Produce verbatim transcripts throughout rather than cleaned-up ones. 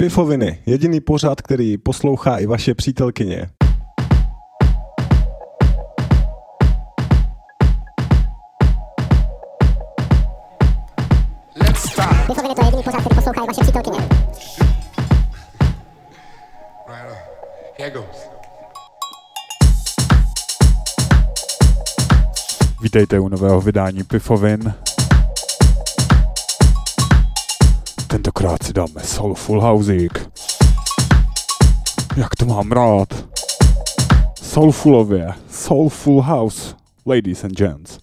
Pifoviny, jediný pořad, který poslouchá i vaše přítelkyně. Pifoviny, to je jediný pořad, který poslouchá i vaše přítelkyně. Right on. Here goes. Vítejte u nového vydání Pifovin. Tentokrát si dáme soulful housík. Jak to mám rád. Soulfulově. Soulful house, ladies and gents.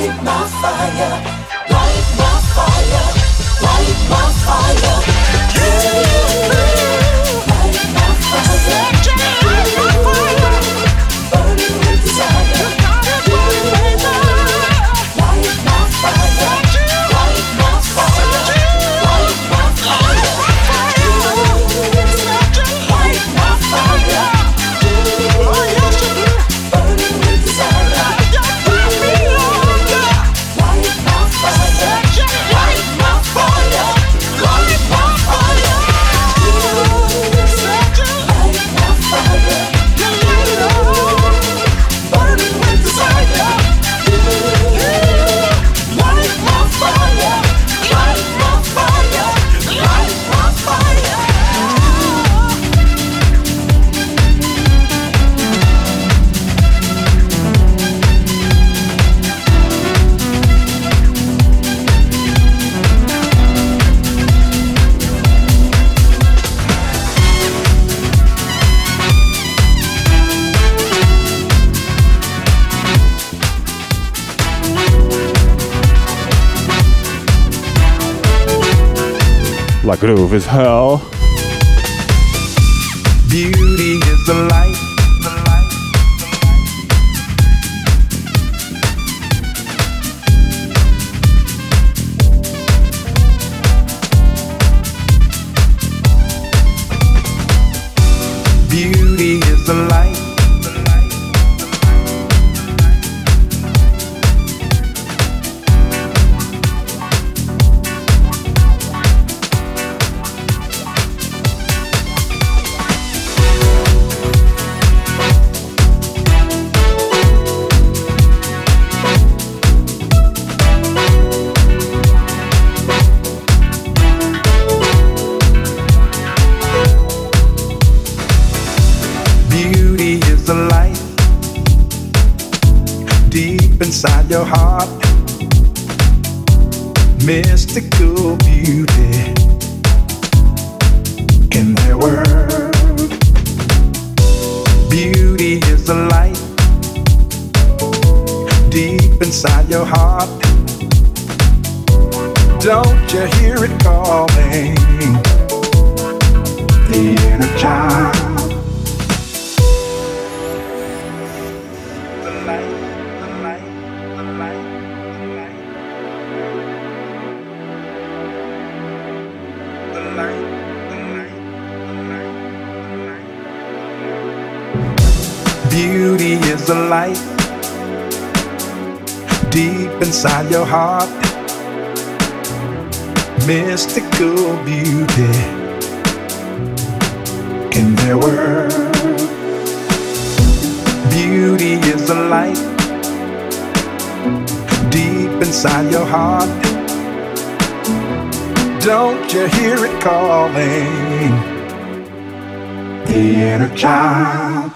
Light my fire, light my fire, light my fire. Ooh, light my fire, light my fire. Burning with desire, light my fire, light my fire, light my fire. Ooh, light my fire, burning with desire. La groove is hell. Beauty is the light, the light, the light. Beauty is the light, the light, the light, the light. Inside your heart, mystical beauty in their world. Beauty is the light deep inside your heart. Don't you hear it calling? The inner child. Beauty is the light deep inside your heart. Mystical beauty in their world. Beauty is the light deep inside your heart. Don't you hear it calling? The inner child.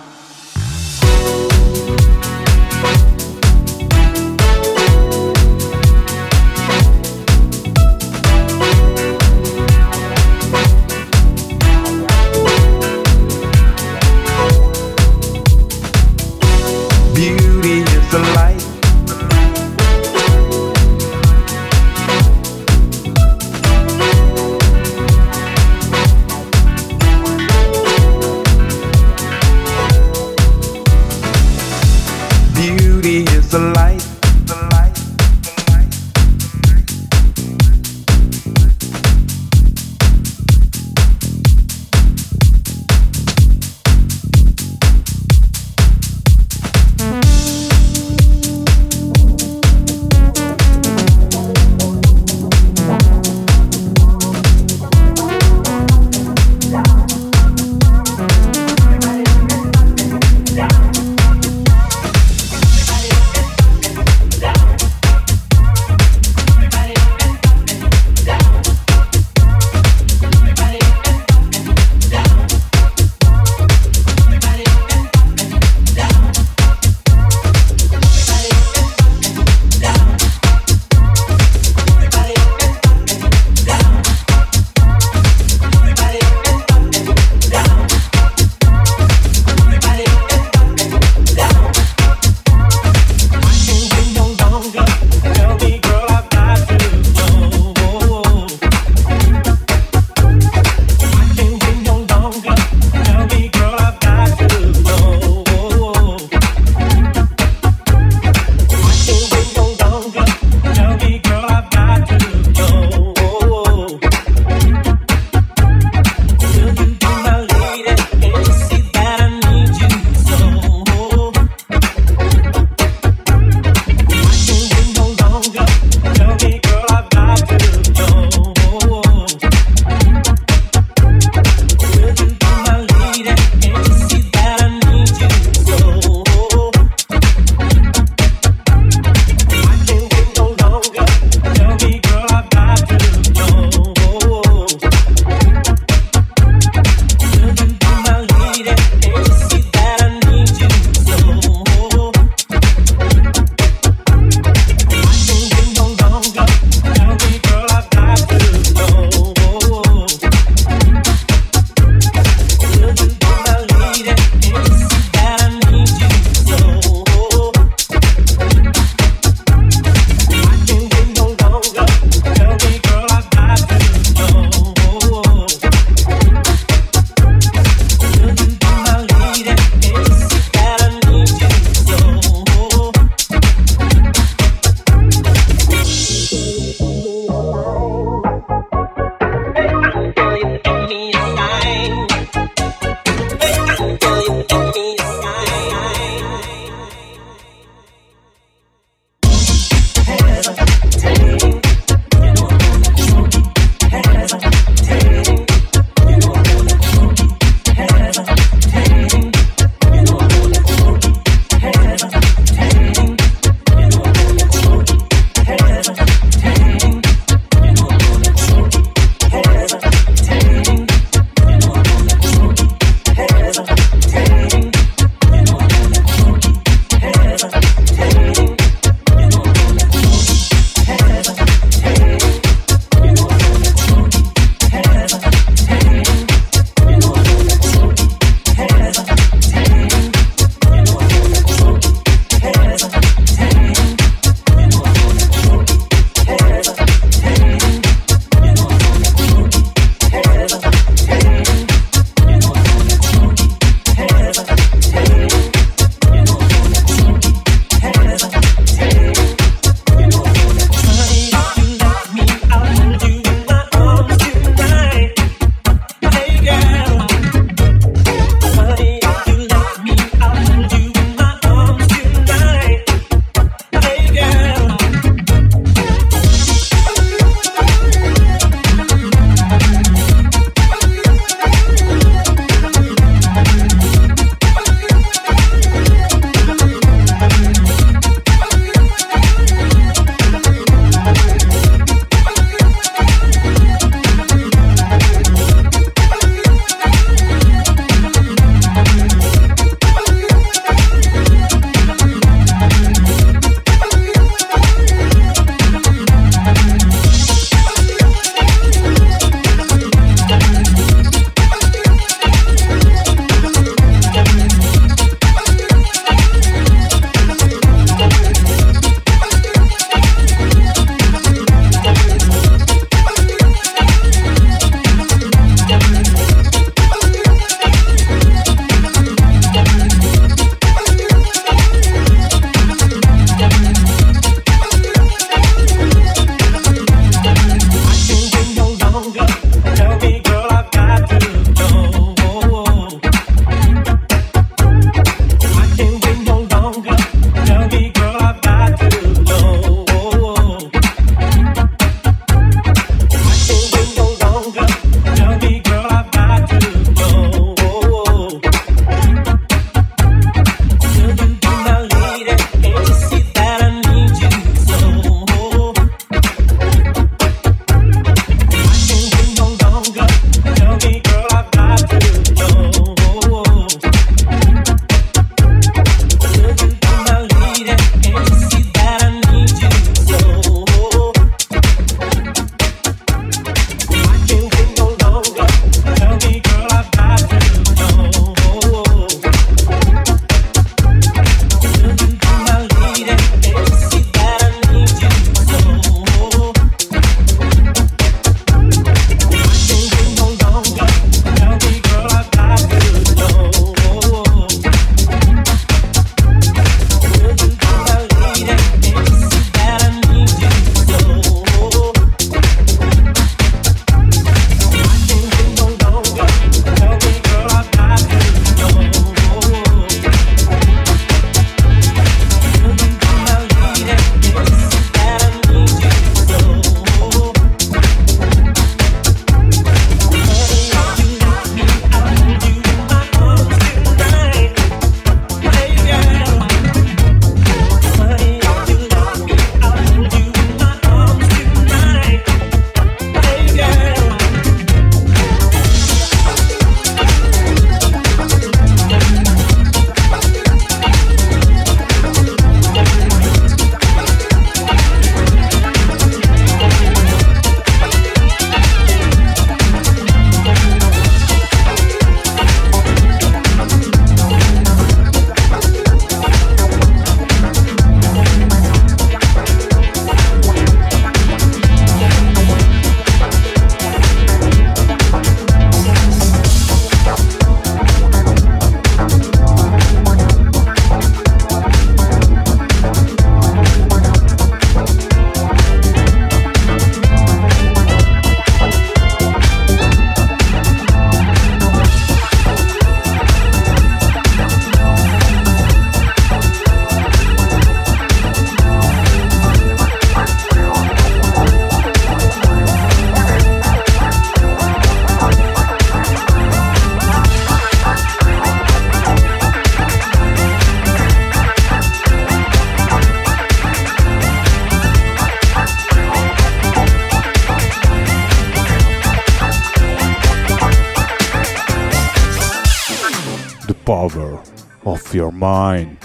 power of your mind.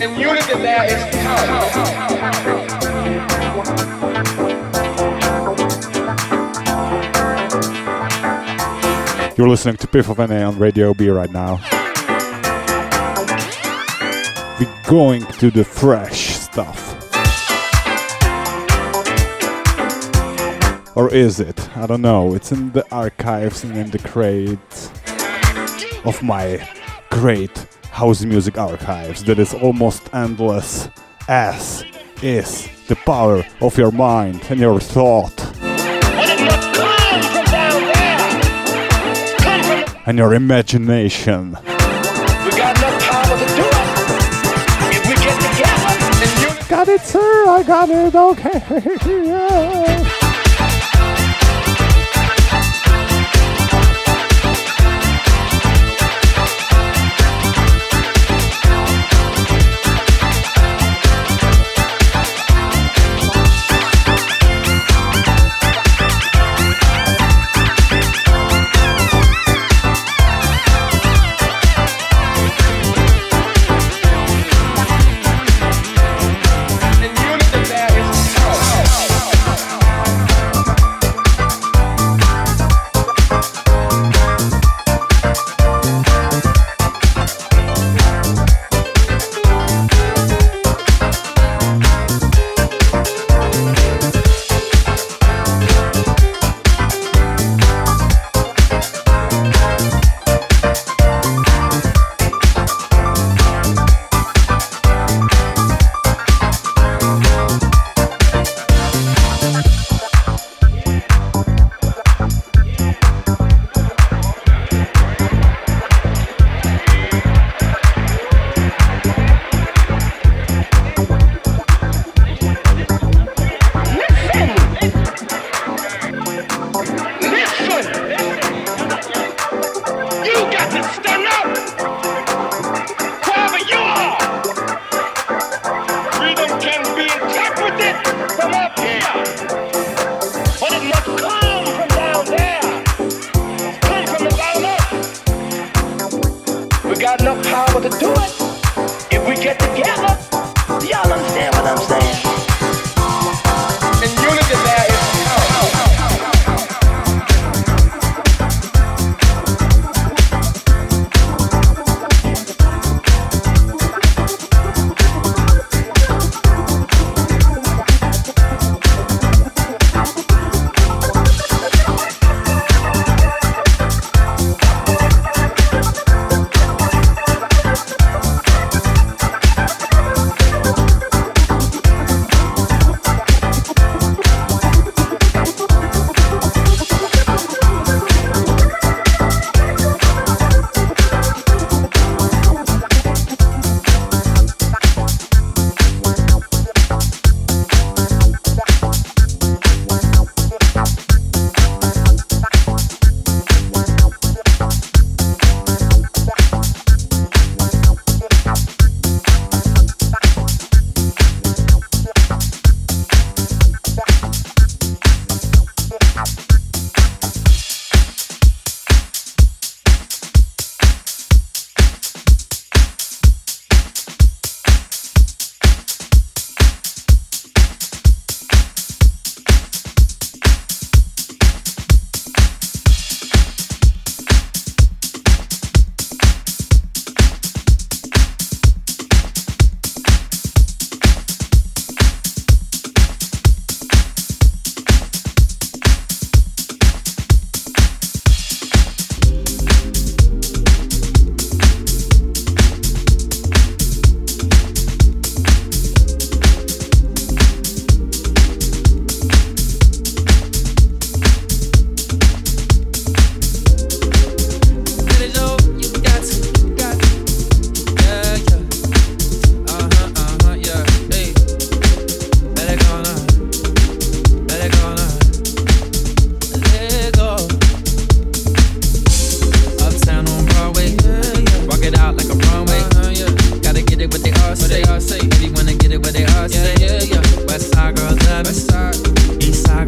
In unity there is power. You're listening to Pifoviny on Radio B right now. We're going to the fresh stuff. Or is it? I don't know. It's in the archives and in the crate of my great house music archives that is almost endless, as is the power of your mind and your thought. And your imagination. Got it, sir, I got it, okay. Yeah.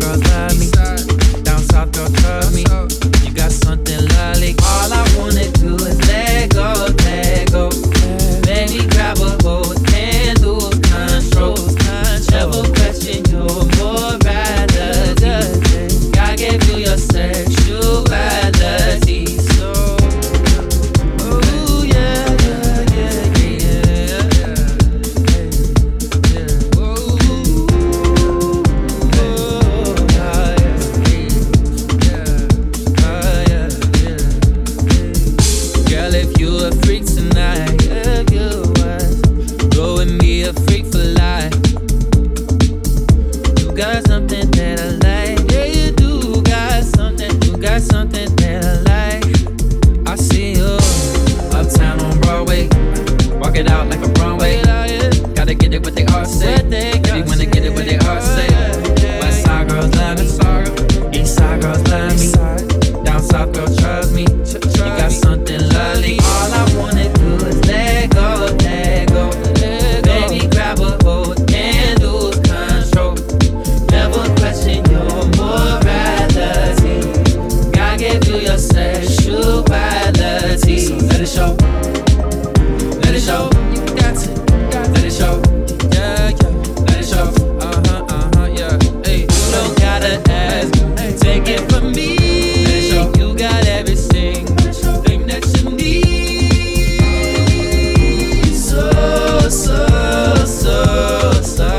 Girls love me. Down south, girls love me. You got something lovely. All I wanted got something that I like. Yeah, you do got something. You got something that I like. I see you uptown on Broadway. Walk it out like a runway. Gotta get it what they all say. Baby wanna get it what they all say. West side girls love me. East side girls love me. Down south girls trust me. You got something lovely. All I wanna do is let go, let go. Baby grab a hold. Sexuality. So let it show, let it show. You got to, let it show, yeah, yeah. Let it show, uh huh, uh huh, yeah. Hey, you don't gotta ask, hey, take it from me. Let it show, you got everything, thing that you need. So, so, so, so.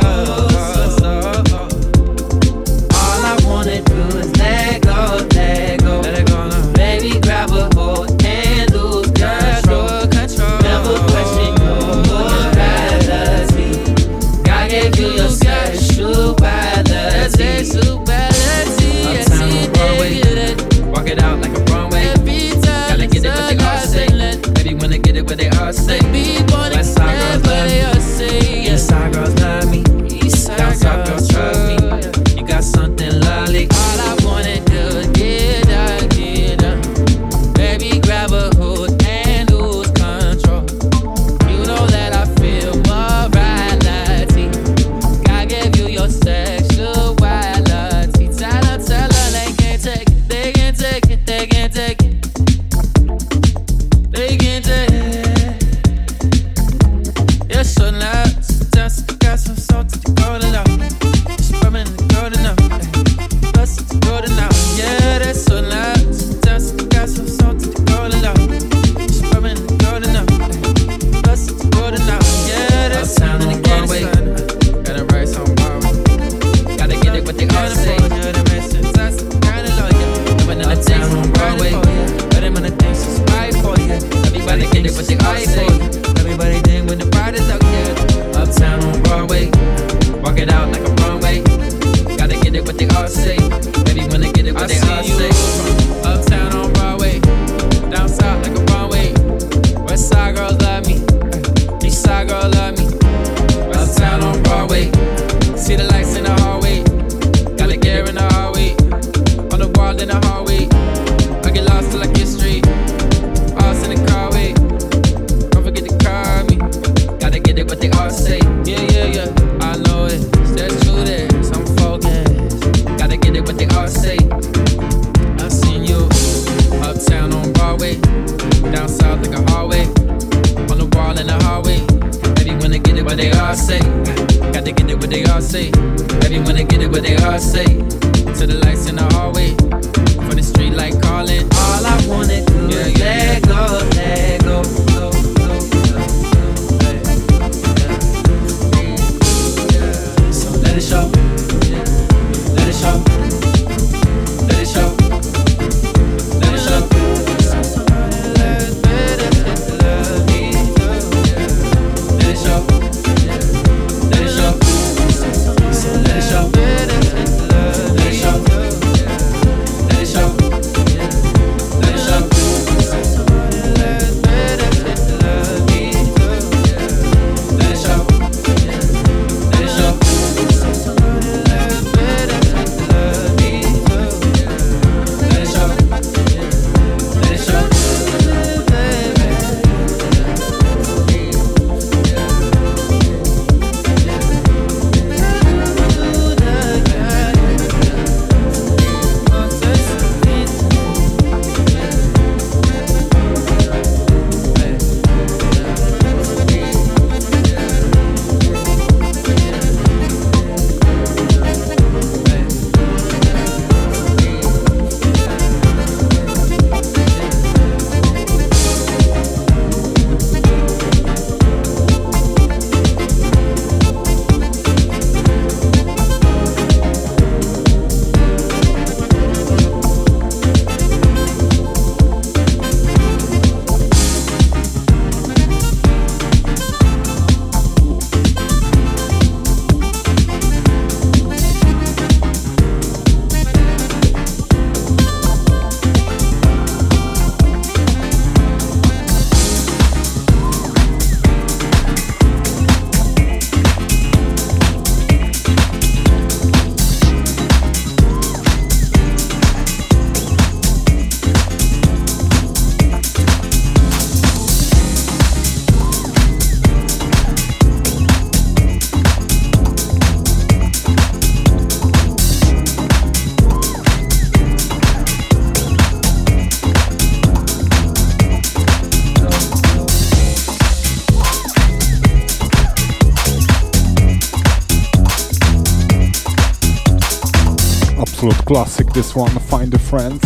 absolute classic, this one, Find a Friend,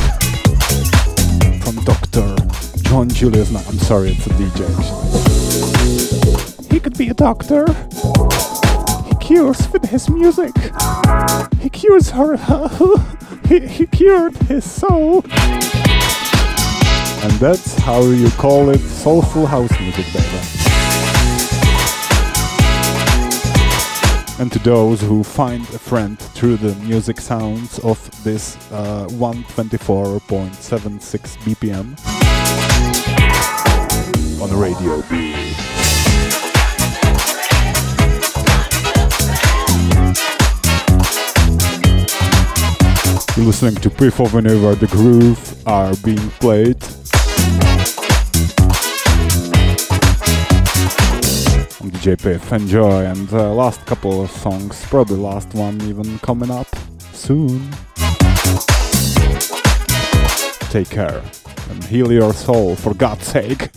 from Doctor John Julius. No, I'm sorry, it's a D J actually. He could be a doctor. He cures with his music. He cures her. he, he cured his soul. And that's how you call it soulful house music, baby. And to those who find a friend through the music sounds of this uh, one twenty-four point seven six B P M on Radio B. You're listening to Pifoviny, where the grooves are being played. D J Piff, enjoy, and uh, last couple of songs, probably last one even, coming up soon. Take care and heal your soul, for God's sake.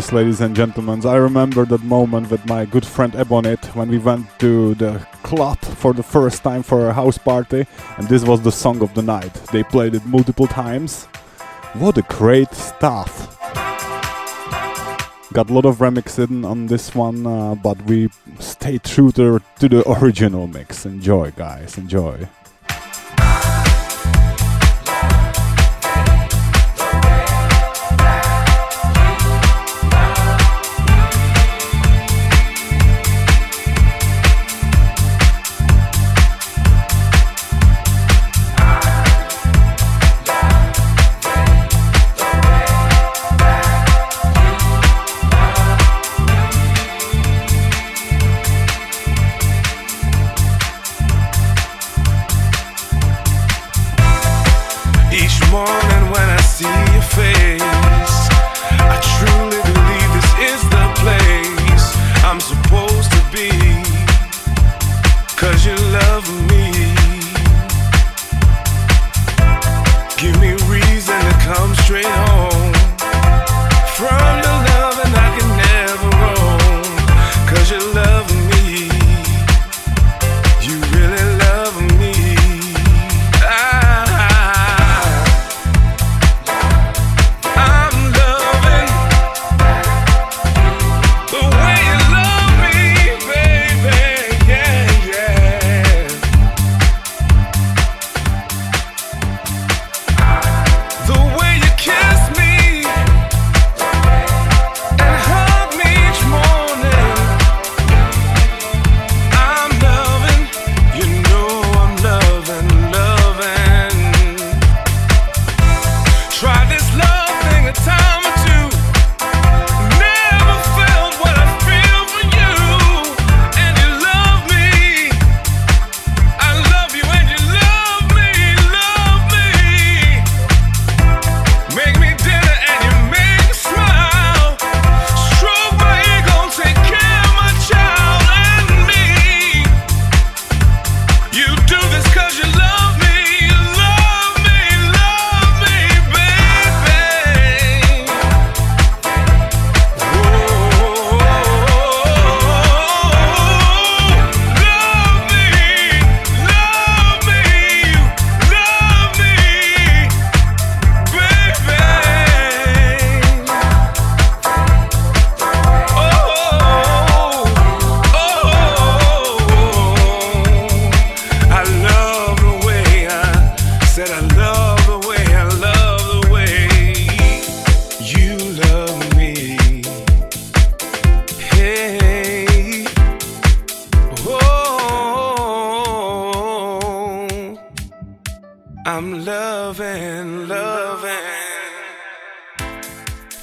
This, ladies and gentlemen, I remember that moment with my good friend Ebonit when we went to the club for the first time for a house party, and this was the song of the night. They played it multiple times. What a great stuff! Got a lot of remixing on this one, uh, but we stayed true to, to the original mix. Enjoy, guys, enjoy.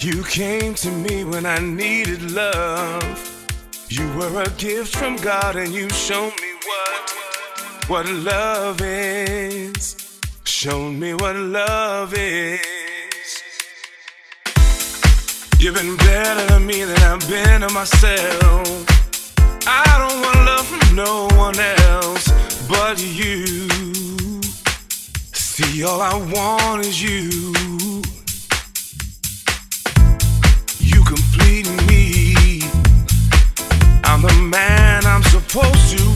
You came to me when I needed love. You were a gift from God and you showed me what, what love is. Showed me what love is. You've been better to me than I've been to myself. I don't want love from no one else but you. See, all I want is you. You complete me. I'm the man I'm supposed to